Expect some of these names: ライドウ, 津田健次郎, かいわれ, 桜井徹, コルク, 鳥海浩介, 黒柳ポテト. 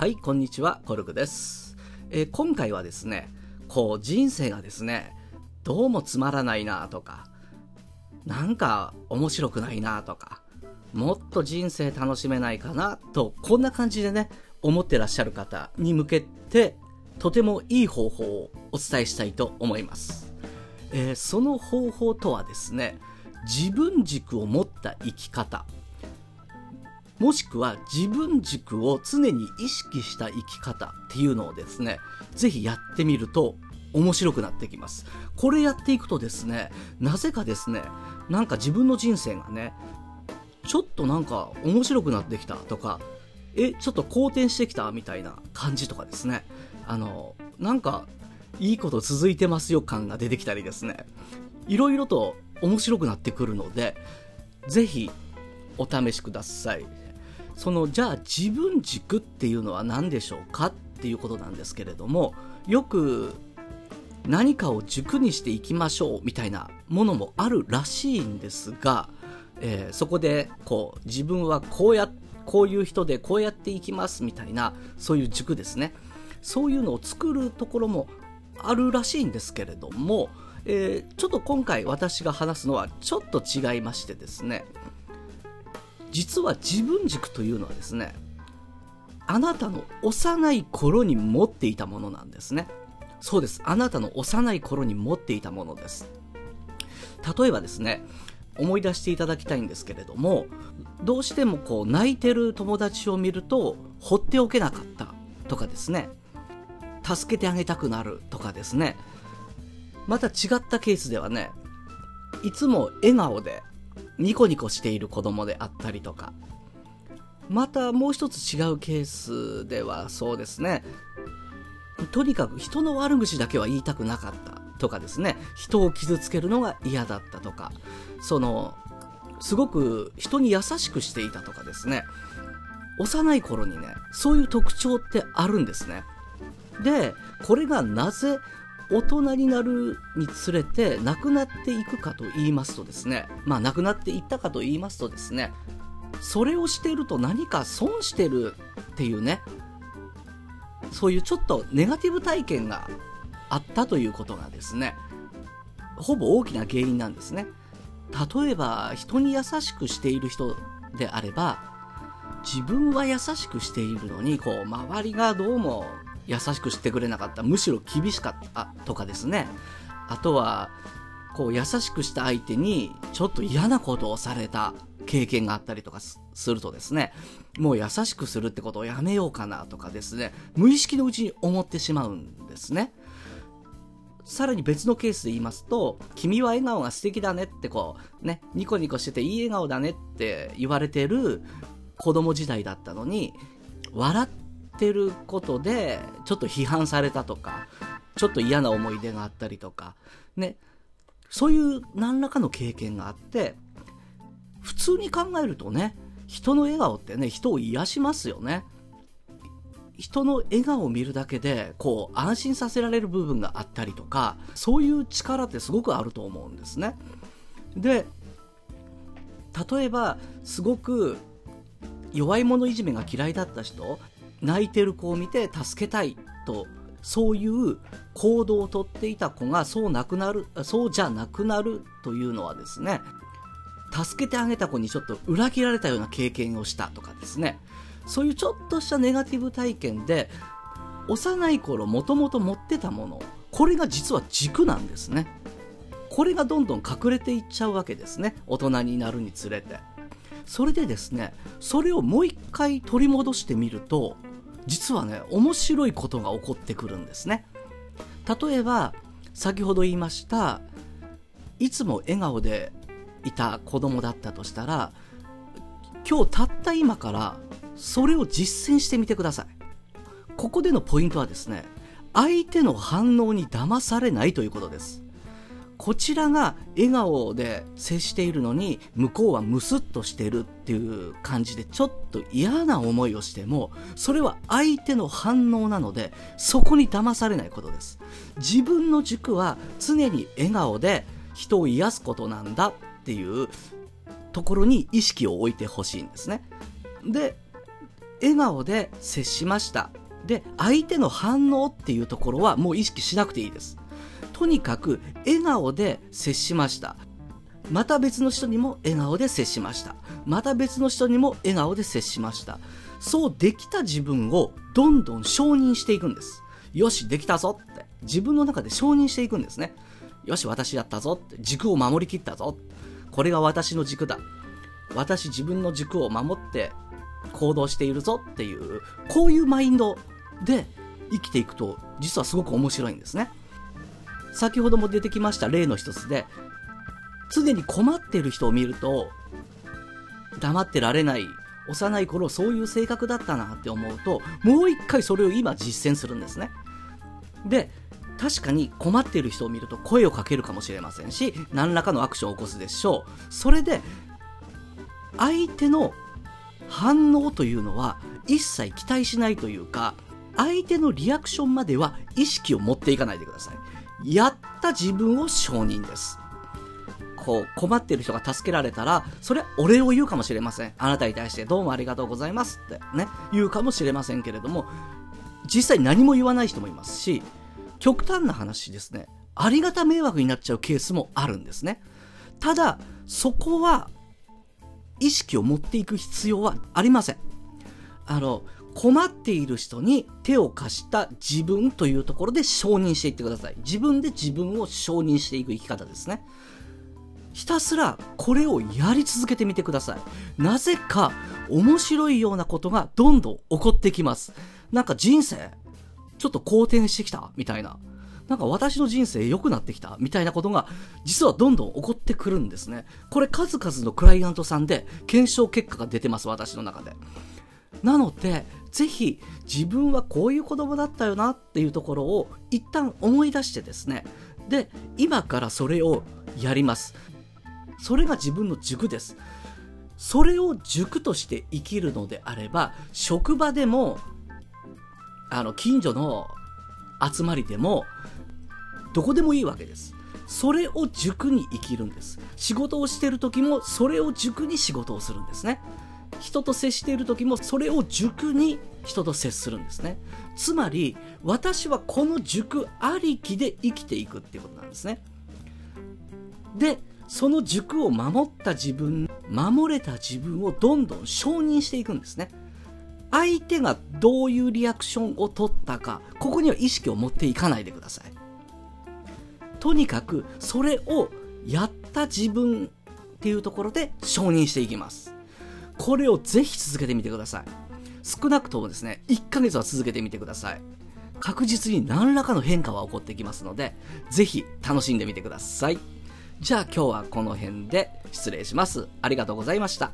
はい、こんにちは、コルクです。今回はですね、こう人生がですね、どうもつまらないなとか、なんか面白くないなとか、もっと人生楽しめないかなと、こんな感じでね、思ってらっしゃる方に向けて、とてもいい方法をお伝えしたいと思います。その方法とはですね、自分軸を持った生き方、もしくは自分軸を常に意識した生き方っていうのをですね、ぜひやってみると面白くなってきます。これやっていくとですね、なぜかですね、なんか自分の人生がね、ちょっとなんか面白くなってきたとか、ちょっと好転してきたみたいな感じとかですね、なんかいいこと続いてますよ感が出てきたりですね、いろいろと面白くなってくるので、ぜひお試しください。じゃあ自分軸っていうのは何でしょうかっていうことなんですけれども、よく何かを軸にしていきましょうみたいなものもあるらしいんですが、そこでこう自分はこういう人でこうやっていきますみたいな、そういう軸ですね、そういうのを作るところもあるらしいんですけれども、ちょっと今回私が話すのはちょっと違いましてですね、実は自分軸というのはですね、あなたの幼い頃に持っていたものなんですね。そうです。あなたの幼い頃に持っていたものです。例えばですね、思い出していただきたいんですけれども、どうしてもこう泣いてる友達を見ると放っておけなかったとかですね、助けてあげたくなるとかですね、また違ったケースではね、いつも笑顔でニコニコしている子供であったりとか、またもう一つ違うケースではそうですね、とにかく人の悪口だけは言いたくなかったとかですね、人を傷つけるのが嫌だったとか、すごく人に優しくしていたとかですね、幼い頃にね、そういう特徴ってあるんですね。で、これがなぜ大人になるにつれてなくなっていくかと言いますとですね、なくなっていったかと言いますとですね、それをしていると何か損してるっていうね、そういうちょっとネガティブ体験があったということがですね、ほぼ大きな原因なんですね。例えば人に優しくしている人であれば、自分は優しくしているのに周りがどうも優しくしてくれなかった、むしろ厳しかったとかですね、あとは優しくした相手にちょっと嫌なことをされた経験があったりとかするとですね、もう優しくするってことをやめようかなとかですね、無意識のうちに思ってしまうんですね。さらに別のケースで言いますと、君は笑顔が素敵だねってニコニコしてていい笑顔だねって言われてる子供時代だったのに、笑っててることでちょっと批判されたとか、ちょっと嫌な思い出があったりとかね、そういう何らかの経験があって、普通に考えるとね、人の笑顔ってね、人を癒しますよね。人の笑顔を見るだけで安心させられる部分があったりとか、そういう力ってすごくあると思うんですね。で、例えばすごく弱い者いじめが嫌いだった人、泣いてる子を見て助けたいと、そういう行動をとっていた子がそうじゃなくなるというのはですね、助けてあげた子にちょっと裏切られたような経験をしたとかですね、そういうちょっとしたネガティブ体験で、幼い頃もともと持ってたもの、これが実は軸なんですね。これがどんどん隠れていっちゃうわけですね、大人になるにつれて。それでですね、それをもう一回取り戻してみると、実はね、面白いことが起こってくるんですね。例えば先ほど言いました、いつも笑顔でいた子供だったとしたら、今日たった今からそれを実践してみてください。ここでのポイントはですね、相手の反応に騙されないということです。こちらが笑顔で接しているのに、向こうはムスッとしてるっていう感じでちょっと嫌な思いをしても、それは相手の反応なので、そこに騙されないことです。自分の軸は常に笑顔で人を癒すことなんだっていうところに意識を置いてほしいんですね。で、笑顔で接しました。で、相手の反応っていうところはもう意識しなくていいです。とにかく笑顔で接しました。また別の人にも笑顔で接しました。また別の人にも笑顔で接しました。そうできた自分をどんどん承認していくんです。よし、できたぞって自分の中で承認していくんですね。よし、私やったぞって、軸を守りきったぞ。これが私の軸だ。私自分の軸を守って行動しているぞっていう、こういうマインドで生きていくと実はすごく面白いんですね。先ほども出てきました例の一つで、常に困っている人を見ると黙ってられない、幼い頃そういう性格だったなって思うと、もう一回それを今実践するんですね。で、確かに困っている人を見ると声をかけるかもしれませんし、何らかのアクションを起こすでしょう。それで相手の反応というのは一切期待しないというか、相手のリアクションまでは意識を持っていかないでください。やった自分を承認です。こう困っている人が助けられたら、それはお礼を言うかもしれません。あなたに対してどうもありがとうございますってね、言うかもしれませんけれども、実際何も言わない人もいますし、極端な話ですね、ありがた迷惑になっちゃうケースもあるんですね。ただそこは意識を持っていく必要はありません。困っている人に手を貸した自分というところで承認していってください。自分で自分を承認していく生き方ですね。ひたすらこれをやり続けてみてください。なぜか面白いようなことがどんどん起こってきます。なんか人生ちょっと好転してきたみたいな、なんか私の人生良くなってきたみたいなことが実はどんどん起こってくるんですね。これ数々のクライアントさんで検証結果が出てます、私の中で。なのでぜひ自分はこういう子供だったよなっていうところを一旦思い出してですね、で今からそれをやります。それが自分の軸です。それを軸として生きるのであれば、職場でも近所の集まりでもどこでもいいわけです。それを軸に生きるんです。仕事をしている時もそれを軸に仕事をするんですね。人と接している時もそれを軸に人と接するんですね。つまり私はこの軸ありきで生きていくっていうことなんですね。で、その軸を守った自分、守れた自分をどんどん承認していくんですね。相手がどういうリアクションを取ったか、ここには意識を持っていかないでください。とにかくそれをやった自分っていうところで承認していきます。これをぜひ続けてみてください。少なくともですね、1ヶ月は続けてみてください。確実に何らかの変化は起こってきますので、ぜひ楽しんでみてください。じゃあ今日はこの辺で失礼します。ありがとうございました。